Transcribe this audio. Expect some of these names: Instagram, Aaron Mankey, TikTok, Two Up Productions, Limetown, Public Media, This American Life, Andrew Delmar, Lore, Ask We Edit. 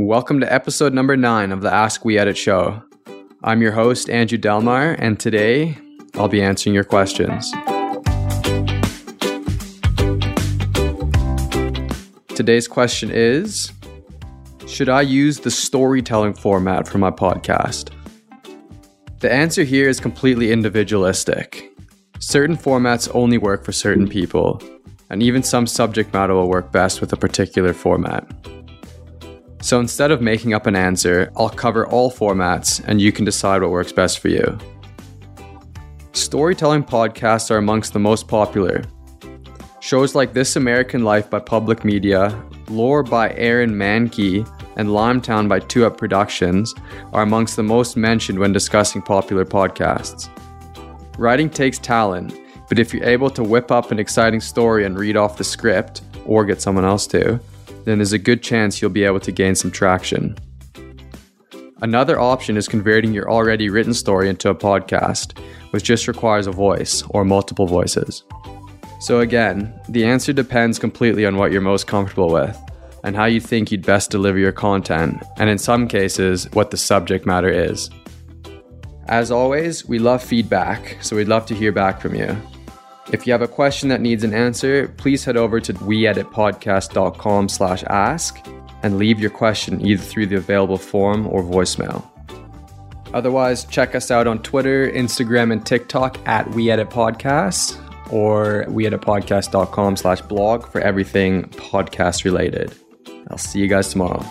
Welcome to episode number 9 of the Ask We Edit show. I'm your host, Andrew Delmar, and today I'll be answering your questions. Today's question is, should I use the storytelling format for my podcast? The answer here is completely individualistic. Certain formats only work for certain people, and even some subject matter will work best with a particular format. So instead of making up an answer, I'll cover all formats and you can decide what works best for you. Storytelling podcasts are amongst the most popular. Shows like This American Life by Public Media, Lore by Aaron Mankey, and Limetown by Two Up Productions are amongst the most mentioned when discussing popular podcasts. Writing takes talent, but if you're able to whip up an exciting story and read off the script, or get someone else to, then there's a good chance you'll be able to gain some traction. Another option is converting your already written story into a podcast, which just requires a voice or multiple voices. So again, the answer depends completely on what you're most comfortable with and how you think you'd best deliver your content, and in some cases, what the subject matter is. As always, we love feedback, so we'd love to hear back from you. If you have a question that needs an answer, please head over to weeditpodcast.com/ask and leave your question either through the available form or voicemail. Otherwise, check us out on Twitter, Instagram, and TikTok at weeditpodcast or weeditpodcast.com/blog for everything podcast related. I'll see you guys tomorrow.